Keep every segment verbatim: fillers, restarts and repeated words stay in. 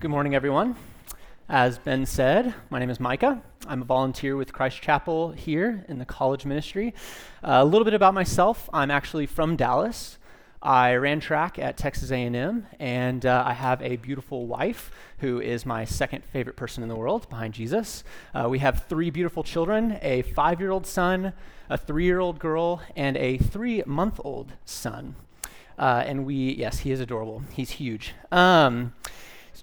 Good morning, everyone. As Ben said, my name is Micah. I'm a volunteer with Christ Chapel here in the college ministry. Uh, a little bit about myself. I'm actually from Dallas. I ran track at Texas A and M, and uh, I have a beautiful wife who is my second favorite person in the world behind Jesus. Uh, we have three beautiful children, a five-year-old son, a three-year-old girl, and a three-month-old son. Uh, and we, yes, he is adorable. He's huge. Um...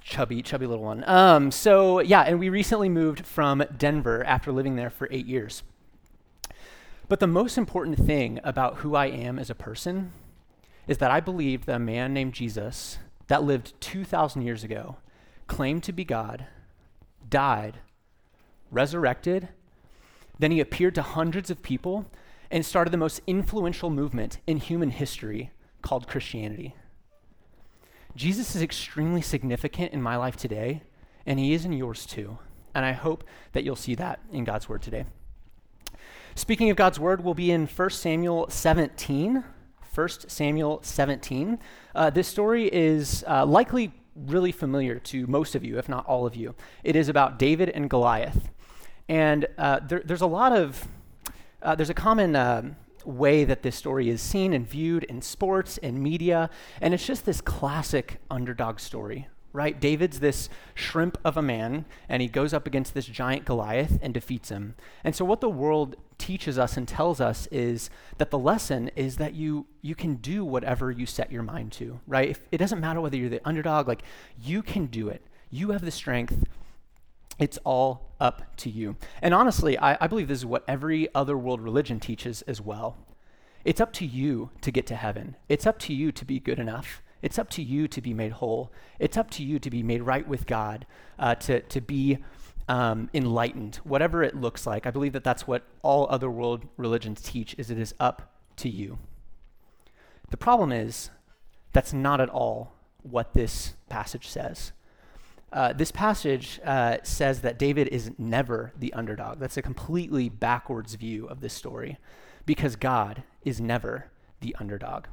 Chubby, chubby little one. Um, so yeah, and we recently moved from Denver after living there for eight years. But the most important thing about who I am as a person is that I believe that a man named Jesus that lived two thousand years ago, claimed to be God, died, resurrected, then he appeared to hundreds of people and started the most influential movement in human history called Christianity. Jesus is extremely significant in my life today, and he is in yours too. And I hope that you'll see that in God's word today. Speaking of God's word, we'll be in First Samuel seventeen. First Samuel seventeen. Uh, this story is uh, likely really familiar to most of you, if not all of you. It is about David and Goliath. And uh, there, there's a lot of, uh, there's a common uh, way that this story is seen and viewed in sports and media, and it's just this classic underdog story, right? David's this shrimp of a man, and he goes up against this giant Goliath and defeats him. And so what the world teaches us and tells us is that the lesson is that you you can do whatever you set your mind to, right? If, it doesn't matter whether you're the underdog, like, you can do it. You have the strength. It's all up to you. And honestly, I, I believe this is what every other world religion teaches as well. It's up to you to get to heaven. It's up to you to be good enough. It's up to you to be made whole. It's up to you to be made right with God, uh, to, to be um, enlightened, whatever it looks like. I believe that that's what all other world religions teach, is it is up to you. The problem is that's not at all what this passage says. Uh, this passage uh, says that David is never the underdog. That's a completely backwards view of this story, because God is never the underdog.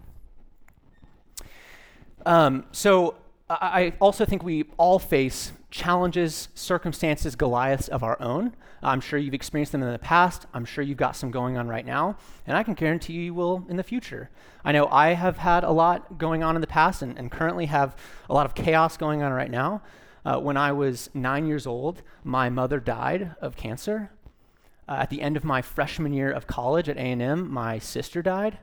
Um, so I, I also think we all face challenges, circumstances, Goliaths of our own. I'm sure you've experienced them in the past. I'm sure you've got some going on right now, and I can guarantee you will in the future. I know I have had a lot going on in the past, and, and currently have a lot of chaos going on right now. Uh, when I was nine years old, my mother died of cancer. Uh, at the end of my freshman year of college at A and M, my sister died.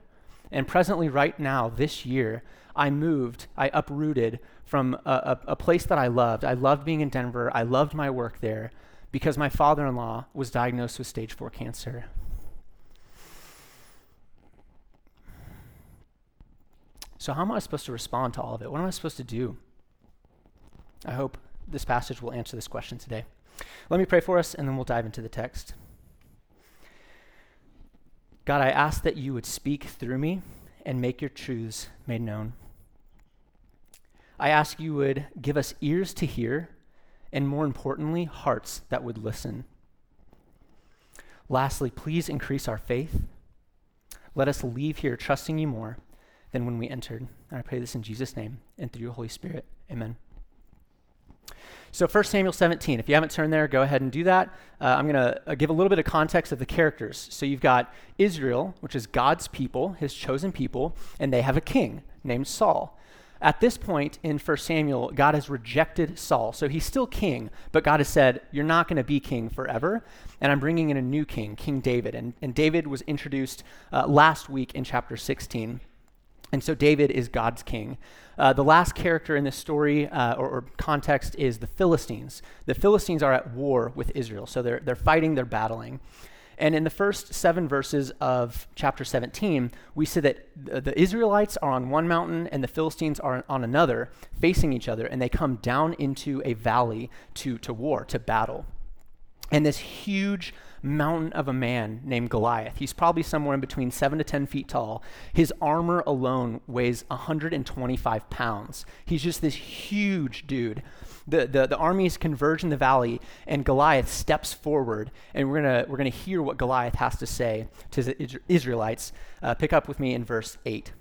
And presently, right now, this year, I moved, I uprooted from a, a, a place that I loved. I loved being in Denver. I loved my work there, because my father-in-law was diagnosed with stage four cancer. So how am I supposed to respond to all of it? What am I supposed to do? I hope this passage will answer this question today. Let me pray for us, and then we'll dive into the text. God, I ask that you would speak through me and make your truths made known. I ask you would give us ears to hear, and more importantly, hearts that would listen. Lastly, please increase our faith. Let us leave here trusting you more than when we entered. And I pray this in Jesus' name and through your Holy Spirit. Amen. So First Samuel seventeen, if you haven't turned there, go ahead and do that. Uh, I'm going to give a little bit of context of the characters. So you've got Israel, which is God's people, his chosen people, and they have a king named Saul. At this point in First Samuel, God has rejected Saul. So he's still king, but God has said, you're not going to be king forever, and I'm bringing in a new king, King David. And, and David was introduced uh, last week in chapter sixteen. And so David is God's king. Uh, the last character in this story uh, or, or context is the Philistines. The Philistines are at war with Israel, so they're they're fighting, they're battling. And in the first seven verses of chapter seventeen, we see that the Israelites are on one mountain and the Philistines are on another, facing each other, and they come down into a valley to, to war, to battle. And this huge mountain of a man named Goliath, he's probably somewhere in between seven to ten feet tall. His armor alone weighs one hundred twenty-five pounds. He's just this huge dude. The, the, the armies converge in the valley, and Goliath steps forward, and we're gonna we're gonna hear what Goliath has to say to the Israelites. Uh, pick up with me in verse eight.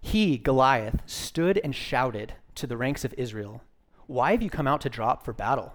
He, Goliath, stood and shouted to the ranks of Israel, "Why have you come out to draw up for battle?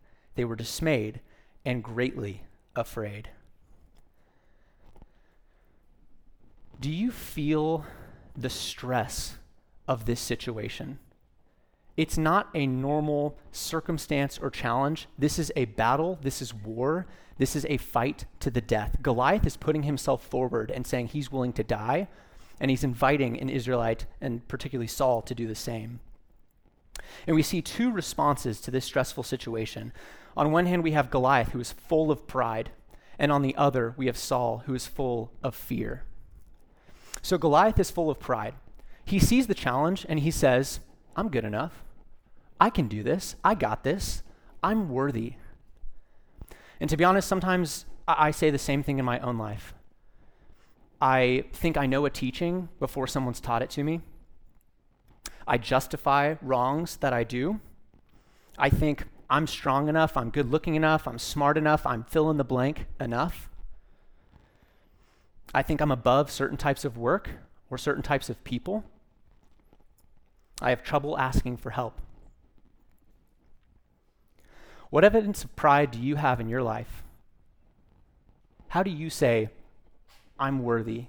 they were dismayed and greatly afraid. Do you feel the stress of this situation? It's not a normal circumstance or challenge. This is a battle. This is war. This is a fight to the death. Goliath is putting himself forward and saying he's willing to die, and he's inviting an Israelite, and particularly Saul, to do the same. And we see two responses to this stressful situation. On one hand, we have Goliath, who is full of pride, and on the other, we have Saul, who is full of fear. So Goliath is full of pride. He sees the challenge, and he says, "I'm good enough. I can do this. I got this. I'm worthy." And to be honest, sometimes I, I say the same thing in my own life. I think I know a teaching before someone's taught it to me. I justify wrongs that I do. I think I'm strong enough, I'm good looking enough, I'm smart enough, I'm fill in the blank enough. I think I'm above certain types of work or certain types of people. I have trouble asking for help. What evidence of pride do you have in your life? How do you say, "I'm worthy"?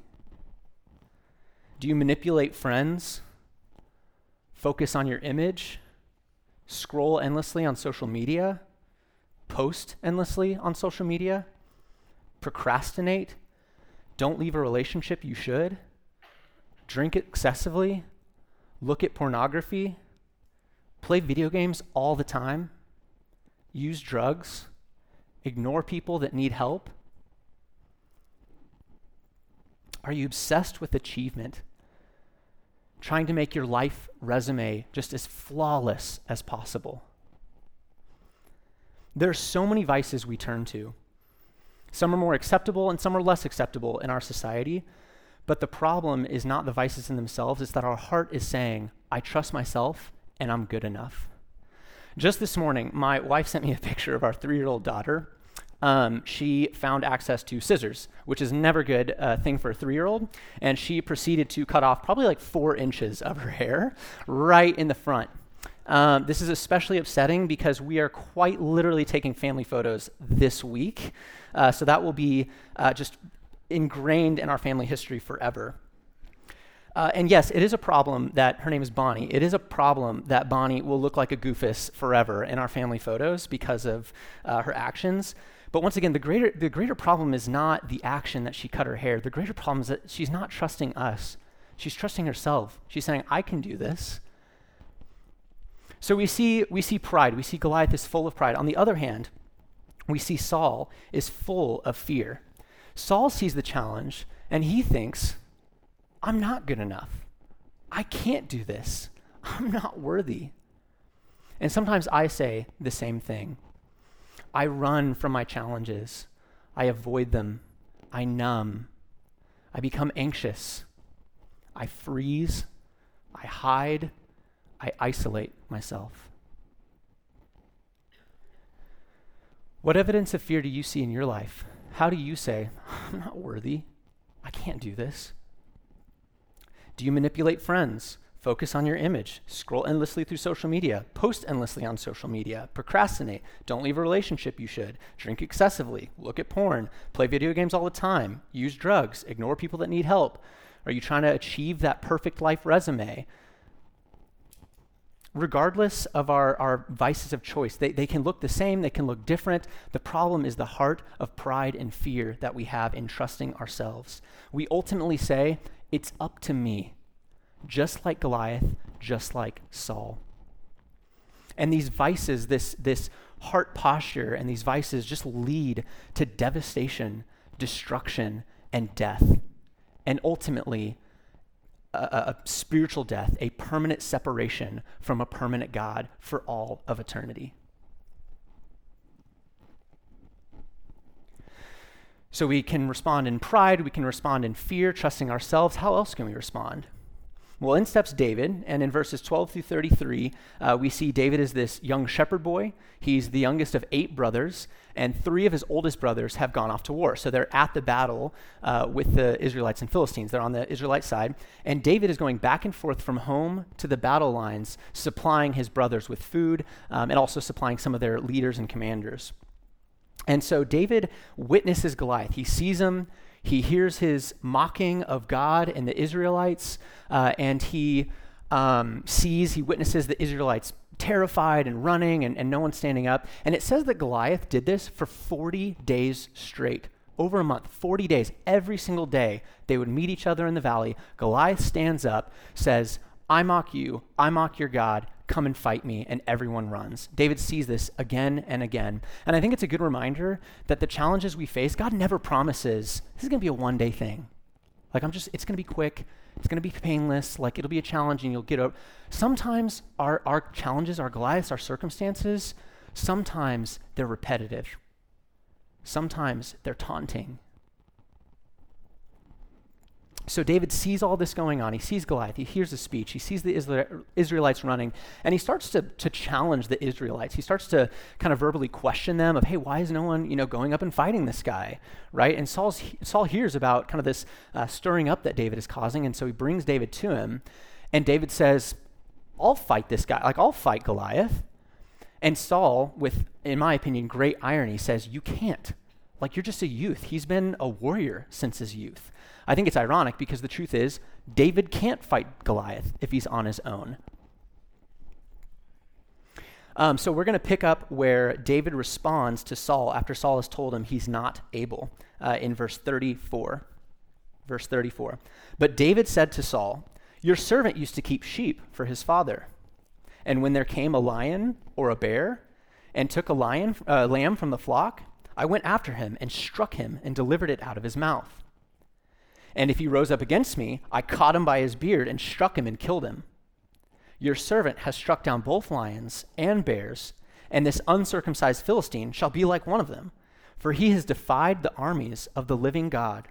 Do you manipulate friends? Focus on your image, scroll endlessly on social media, post endlessly on social media, procrastinate, don't leave a relationship you should, drink excessively, look at pornography, play video games all the time, use drugs, ignore people that need help? Are you obsessed with achievement? Trying to make your life resume just as flawless as possible? There are so many vices we turn to. Some are more acceptable and some are less acceptable in our society, but the problem is not the vices in themselves, it's that our heart is saying, "I trust myself and I'm good enough." Just this morning, my wife sent me a picture of our three-year-old daughter. Um, she found access to scissors, which is never a good uh, thing for a three-year-old, and she proceeded to cut off probably like four inches of her hair right in the front. Um, this is especially upsetting because we are quite literally taking family photos this week, uh, so that will be uh, just ingrained in our family history forever. Uh, and yes, it is a problem that, her name is Bonnie, it is a problem that Bonnie will look like a goofus forever in our family photos because of uh, her actions. But once again, the greater the greater problem is not the action that she cut her hair. The greater problem is that she's not trusting us. She's trusting herself. She's saying, "I can do this." So we see we see pride. We see Goliath is full of pride. On the other hand, we see Saul is full of fear. Saul sees the challenge, and he thinks, "I'm not good enough. I can't do this. I'm not worthy." And sometimes I say the same thing. I run from my challenges. I avoid them. I numb. I become anxious. I freeze. I hide. I isolate myself. What evidence of fear do you see in your life? How do you say, "I'm not worthy. I can't do this"? Do you manipulate friends? Focus on your image. Scroll endlessly through social media. Post endlessly on social media. Procrastinate. Don't leave a relationship you should. Drink excessively. Look at porn. Play video games all the time. Use drugs. Ignore people that need help. Are you trying to achieve that perfect life resume? Regardless of our, our vices of choice, they, they can look the same. They can look different. The problem is the heart of pride and fear that we have in trusting ourselves. We ultimately say, it's up to me. Just like Goliath, just like Saul. And these vices, this, this heart posture and these vices just lead to devastation, destruction, and death. And ultimately, a, a spiritual death, a permanent separation from a permanent God for all of eternity. So we can respond in pride, we can respond in fear, trusting ourselves. How else can we respond? Well, in steps David, and in verses twelve through thirty-three, uh, we see David is this young shepherd boy. He's the youngest of eight brothers, and three of his oldest brothers have gone off to war. So they're at the battle uh, with the Israelites and Philistines. They're on the Israelite side, and David is going back and forth from home to the battle lines, supplying his brothers with food, um, and also supplying some of their leaders and commanders. And so David witnesses Goliath. He sees him. He hears his mocking of God and the Israelites, uh, and he um, sees, he witnesses the Israelites terrified and running and, and no one standing up. And it says that Goliath did this for forty days straight, over a month, forty days. Every single day, they would meet each other in the valley. Goliath stands up, says, I mock you, I mock your God, come and fight me, and everyone runs. David sees this again and again. And I think it's a good reminder that the challenges we face, God never promises, this is gonna be a one day thing. Like I'm just, it's gonna be quick, it's gonna be painless, like it'll be a challenge and you'll get over. Sometimes our, our challenges, our Goliaths, our circumstances, sometimes they're repetitive. Sometimes they're taunting. So David sees all this going on. He sees Goliath. He hears the speech. He sees the Isra- Israelites running, and he starts to, to challenge the Israelites. He starts to kind of verbally question them of, hey, why is no one, you know, going up and fighting this guy, right? And Saul's, Saul hears about kind of this uh, stirring up that David is causing, and so he brings David to him, and David says, I'll fight this guy. Like, I'll fight Goliath. And Saul, with, in my opinion, great irony, says, you can't. Like, you're just a youth. He's been a warrior since his youth. I think it's ironic because the truth is David can't fight Goliath if he's on his own. Um, so we're going to pick up where David responds to Saul after Saul has told him he's not able uh, in verse thirty-four. Verse thirty-four. But David said to Saul, your servant used to keep sheep for his father. And when there came a lion or a bear and took a lion, uh, lamb from the flock, I went after him and struck him and delivered it out of his mouth. And if he rose up against me, I caught him by his beard and struck him and killed him. Your servant has struck down both lions and bears, and this uncircumcised Philistine shall be like one of them, for he has defied the armies of the living God.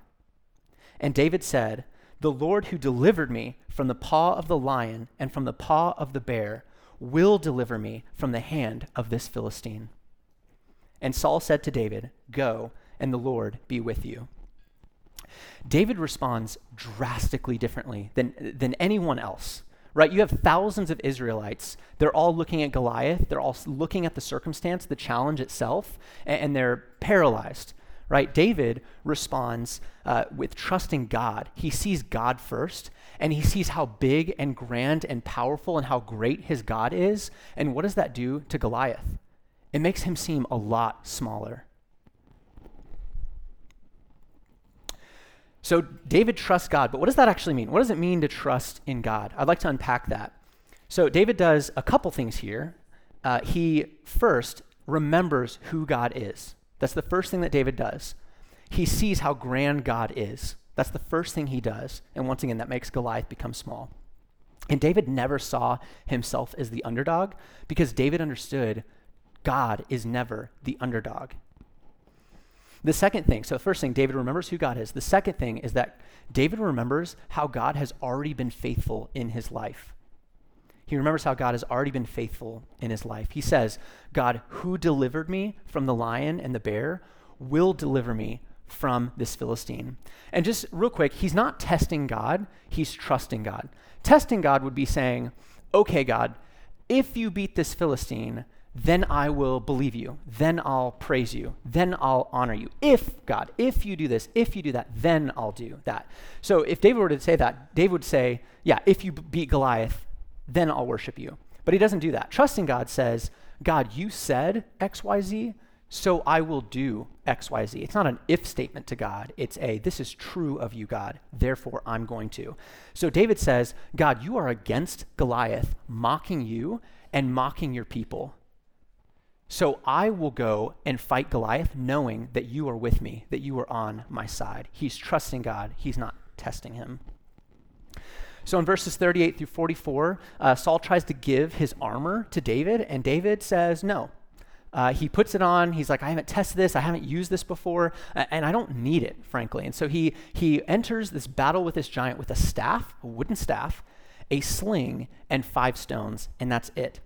And David said, the Lord who delivered me from the paw of the lion and from the paw of the bear will deliver me from the hand of this Philistine. And Saul said to David, go, and the Lord be with you. David responds drastically differently than, than anyone else, right? You have thousands of Israelites. They're all looking at Goliath. They're all looking at the circumstance, the challenge itself, and, and they're paralyzed, right? David responds uh, with trusting God. He sees God first, and he sees how big and grand and powerful and how great his God is. And what does that do to Goliath? It makes him seem a lot smaller. So David trusts God, but what does that actually mean? What does it mean to trust in God? I'd like to unpack that. So David does a couple things here. Uh, he first remembers who God is. That's the first thing that David does. He sees how grand God is. That's the first thing he does. And once again, that makes Goliath become small. And David never saw himself as the underdog because David understood God is never the underdog. The second thing, so the first thing, David remembers who God is. The second thing is that David remembers how God has already been faithful in his life. He remembers how God has already been faithful in his life. He says, God, who delivered me from the lion and the bear, will deliver me from this Philistine. And just real quick, he's not testing God, he's trusting God. Testing God would be saying, okay, God, if you beat this Philistine, then I will believe you, then I'll praise you, then I'll honor you. If, God, if you do this, if you do that, then I'll do that. So if David were to say that, David would say, yeah, if you beat Goliath, then I'll worship you. But he doesn't do that. Trusting God says, God, you said X, Y, Z, so I will do X, Y, Z. It's not an if statement to God. It's a, this is true of you, God, therefore I'm going to. So David says, God, you are against Goliath, mocking you and mocking your people. So I will go and fight Goliath knowing that you are with me, that you are on my side. He's trusting God. He's not testing him. So in verses thirty-eight through forty-four, uh, Saul tries to give his armor to David, and David says no. Uh, he puts it on. He's like, I haven't tested this. I haven't used this before, and I don't need it, frankly. And so he he enters this battle with this giant with a staff, a wooden staff, a sling, and five stones, and that's it.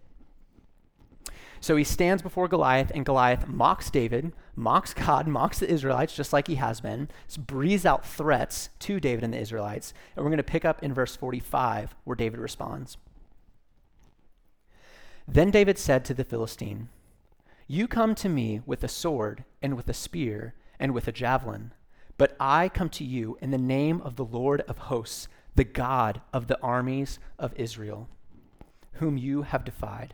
So he stands before Goliath, and Goliath mocks David, mocks God, mocks the Israelites, just like he has been. So breathes out threats to David and the Israelites. And we're going to pick up in verse forty-five, where David responds. Then David said to the Philistine, "You come to me with a sword and with a spear and with a javelin, but I come to you in the name of the Lord of hosts, the God of the armies of Israel, whom you have defied.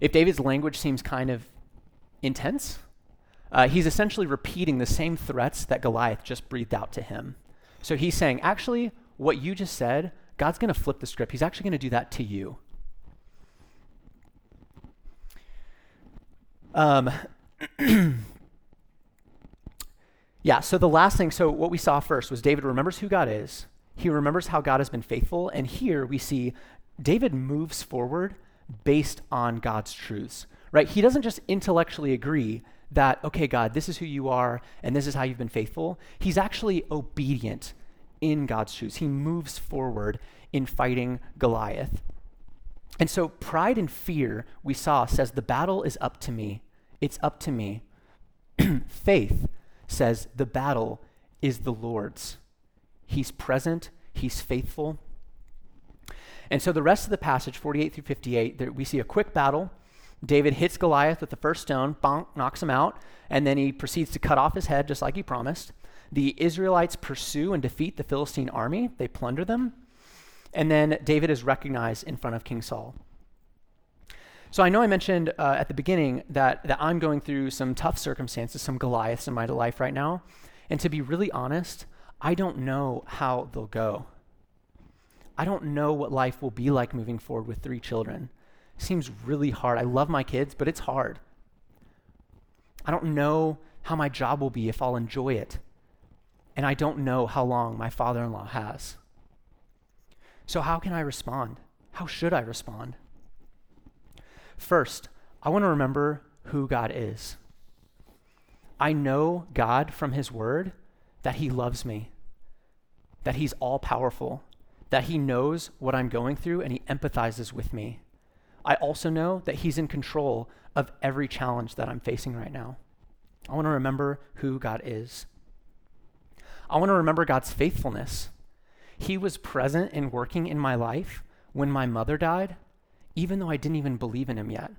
If David's language seems kind of intense, uh, he's essentially repeating the same threats that Goliath just breathed out to him. So he's saying, actually, what you just said, God's going to flip the script. He's actually going to do that to you. Um, yeah, so the last thing, so what we saw first was David remembers who God is. He remembers how God has been faithful. And here we see David moves forward based on God's truths, right? He doesn't just intellectually agree that, okay, God, this is who you are, and this is how you've been faithful. He's actually obedient in God's truths. He moves forward in fighting Goliath. And so pride and fear, we saw, says the battle is up to me. It's up to me. Faith says the battle is the Lord's. He's present. He's faithful. And so the rest of the passage, forty-eight through fifty-eight, there we see a quick battle. David hits Goliath with the first stone, bonk, knocks him out, and then he proceeds to cut off his head just like he promised. The Israelites pursue and defeat the Philistine army. They plunder them. And then David is recognized in front of King Saul. So I know I mentioned uh, at the beginning that, that I'm going through some tough circumstances, some Goliaths in my life right now. And to be really honest, I don't know how they'll go. I don't know what life will be like moving forward with three children. Seems really hard. I love my kids, but it's hard. I don't know how my job will be, if I'll enjoy it. And I don't know how long my father-in-law has. So how can I respond? How should I respond? First, I want to remember who God is. I know God from his word, that he loves me, that he's all-powerful, that he knows what I'm going through and he empathizes with me. I also know that he's in control of every challenge that I'm facing right now. I want to remember who God is. I want to remember God's faithfulness. He was present and working in my life when my mother died, even though I didn't even believe in him yet.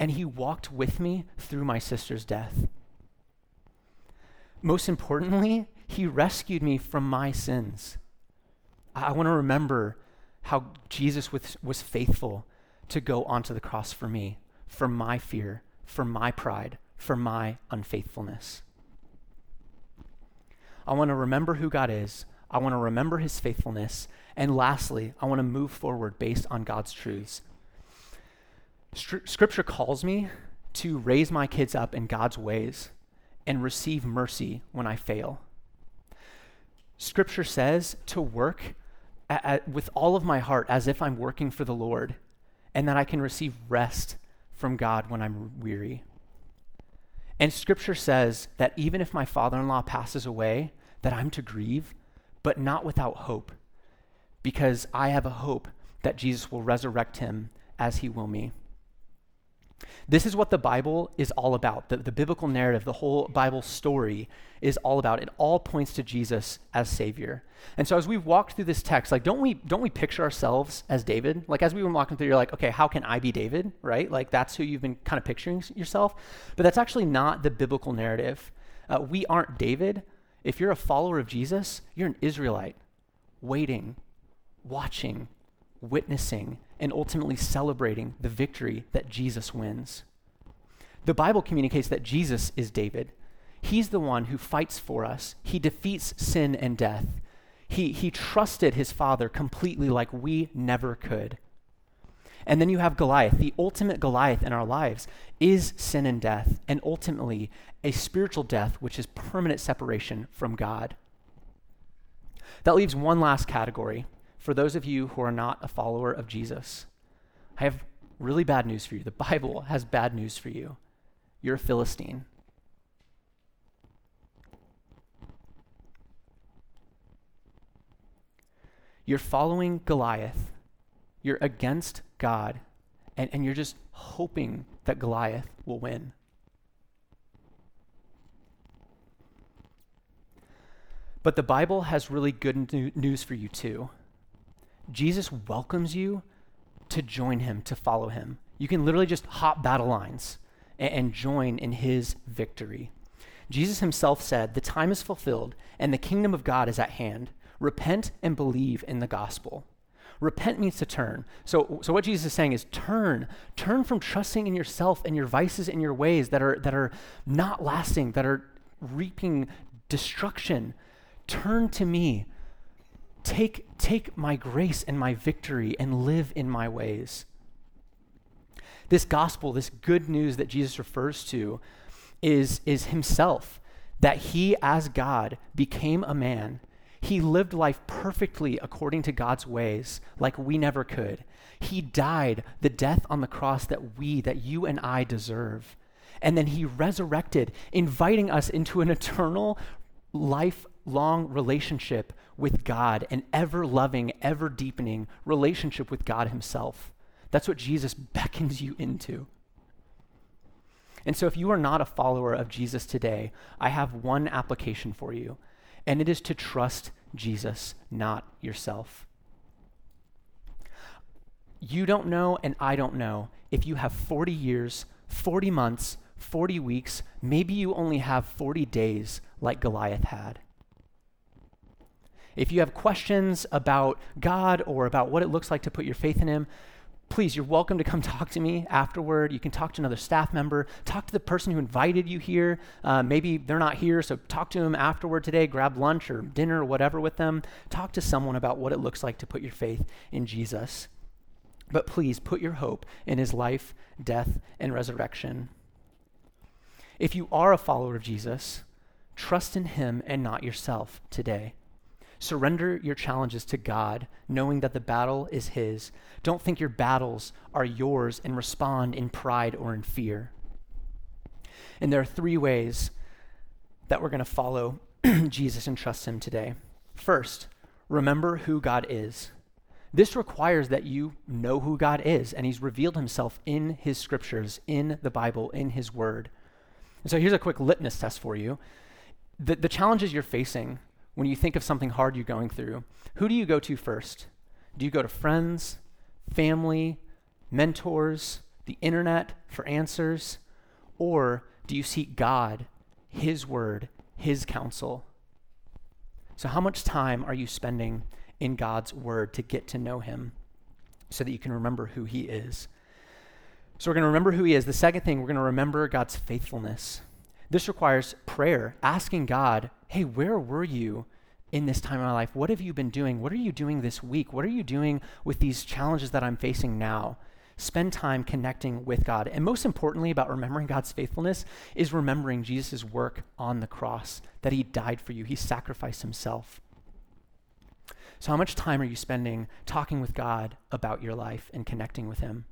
And he walked with me through my sister's death. Most importantly, he rescued me from my sins. I want to remember how Jesus was, was faithful to go onto the cross for me, for my fear, for my pride, for my unfaithfulness. I want to remember who God is. I want to remember his faithfulness. And lastly, I want to move forward based on God's truths. Str- scripture calls me to raise my kids up in God's ways and receive mercy when I fail. Scripture says to work at, at, with all of my heart as if I'm working for the Lord, and that I can receive rest from God when I'm weary. And Scripture says that even if my father-in-law passes away, that I'm to grieve, but not without hope, because I have a hope that Jesus will resurrect him as he will me. This is what the Bible is all about. The, the biblical narrative, the whole Bible story is all about. It all points to Jesus as Savior. And so as we've walked through this text, like don't we don't we picture ourselves as David? Like as we've been walking through, you're like, okay, how can I be David, right? Like that's who you've been kind of picturing yourself. But that's actually not the biblical narrative. Uh, we aren't David. If you're a follower of Jesus, you're an Israelite, waiting, watching, witnessing, and ultimately celebrating the victory that Jesus wins. The Bible communicates that Jesus is David. He's the one who fights for us. He defeats sin and death. He, he trusted his Father completely like we never could. And then you have Goliath. The ultimate Goliath in our lives is sin and death, and ultimately a spiritual death, which is permanent separation from God. That leaves one last category. For those of you who are not a follower of Jesus, I have really bad news for you. The Bible has bad news for you. You're a Philistine. You're following Goliath. You're against God, and, and you're just hoping that Goliath will win. But the Bible has really good news for you too. Jesus welcomes you to join him, to follow him. You can literally just hop battle lines and, and join in his victory. Jesus himself said, "The time is fulfilled and the kingdom of God is at hand. Repent and believe in the gospel." Repent means to turn. So, so what Jesus is saying is turn, turn from trusting in yourself and your vices and your ways that are, that are not lasting, that are reaping destruction. Turn to me. Take, take my grace and my victory and live in my ways. This gospel, this good news that Jesus refers to is, is himself, that he as God became a man. He lived life perfectly according to God's ways like we never could. He died the death on the cross that we, that you and I deserve. And then he resurrected, inviting us into an eternal lifelong relationship with God, an ever-loving, ever-deepening relationship with God himself. That's what Jesus beckons you into. And so if you are not a follower of Jesus today, I have one application for you, and it is to trust Jesus, not yourself. You don't know, and I don't know, if you have forty years, forty months, forty weeks, maybe you only have forty days like Goliath had. If you have questions about God or about what it looks like to put your faith in him, please, you're welcome to come talk to me afterward. You can talk to another staff member. Talk to the person who invited you here. Uh, maybe they're not here, so talk to them afterward today. Grab lunch or dinner or whatever with them. Talk to someone about what it looks like to put your faith in Jesus. But please, put your hope in his life, death, and resurrection. If you are a follower of Jesus, trust in him and not yourself today. Surrender your challenges to God, knowing that the battle is his. Don't think your battles are yours and respond in pride or in fear. And there are three ways that we're going to follow Jesus and trust him today. First, remember who God is. This requires that you know who God is, and he's revealed himself in his scriptures, in the Bible, in his word. And so here's a quick litmus test for you. The, the challenges you're facing, when you think of something hard you're going through, who do you go to first? Do you go to friends, family, mentors, the internet for answers? Or do you seek God, his word, his counsel? So how much time are you spending in God's word to get to know him so that you can remember who he is? So we're gonna remember who he is. The second thing, we're gonna remember God's faithfulness. This requires prayer, asking God, hey, where were you in this time of my life? What have you been doing? What are you doing this week? What are you doing with these challenges that I'm facing now? Spend time connecting with God. And most importantly about remembering God's faithfulness is remembering Jesus' work on the cross, that he died for you. He sacrificed himself. So how much time are you spending talking with God about your life and connecting with him?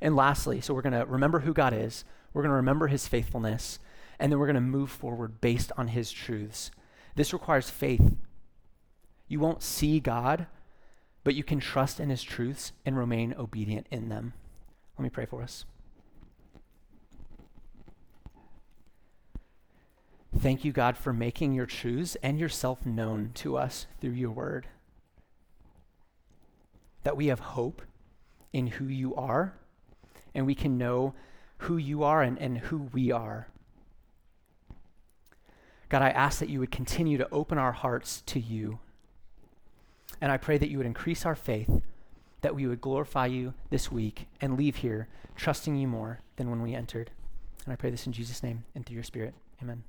And lastly, so we're going to remember who God is, we're going to remember his faithfulness, and then we're going to move forward based on his truths. This requires faith. You won't see God, but you can trust in his truths and remain obedient in them. Let me pray for us. Thank you, God, for making your truths and yourself known to us through your word. That we have hope in who you are, and we can know who you are and, and who we are. God, I ask that you would continue to open our hearts to you. And I pray that you would increase our faith, that we would glorify you this week and leave here trusting you more than when we entered. And I pray this in Jesus' name and through your Spirit. Amen.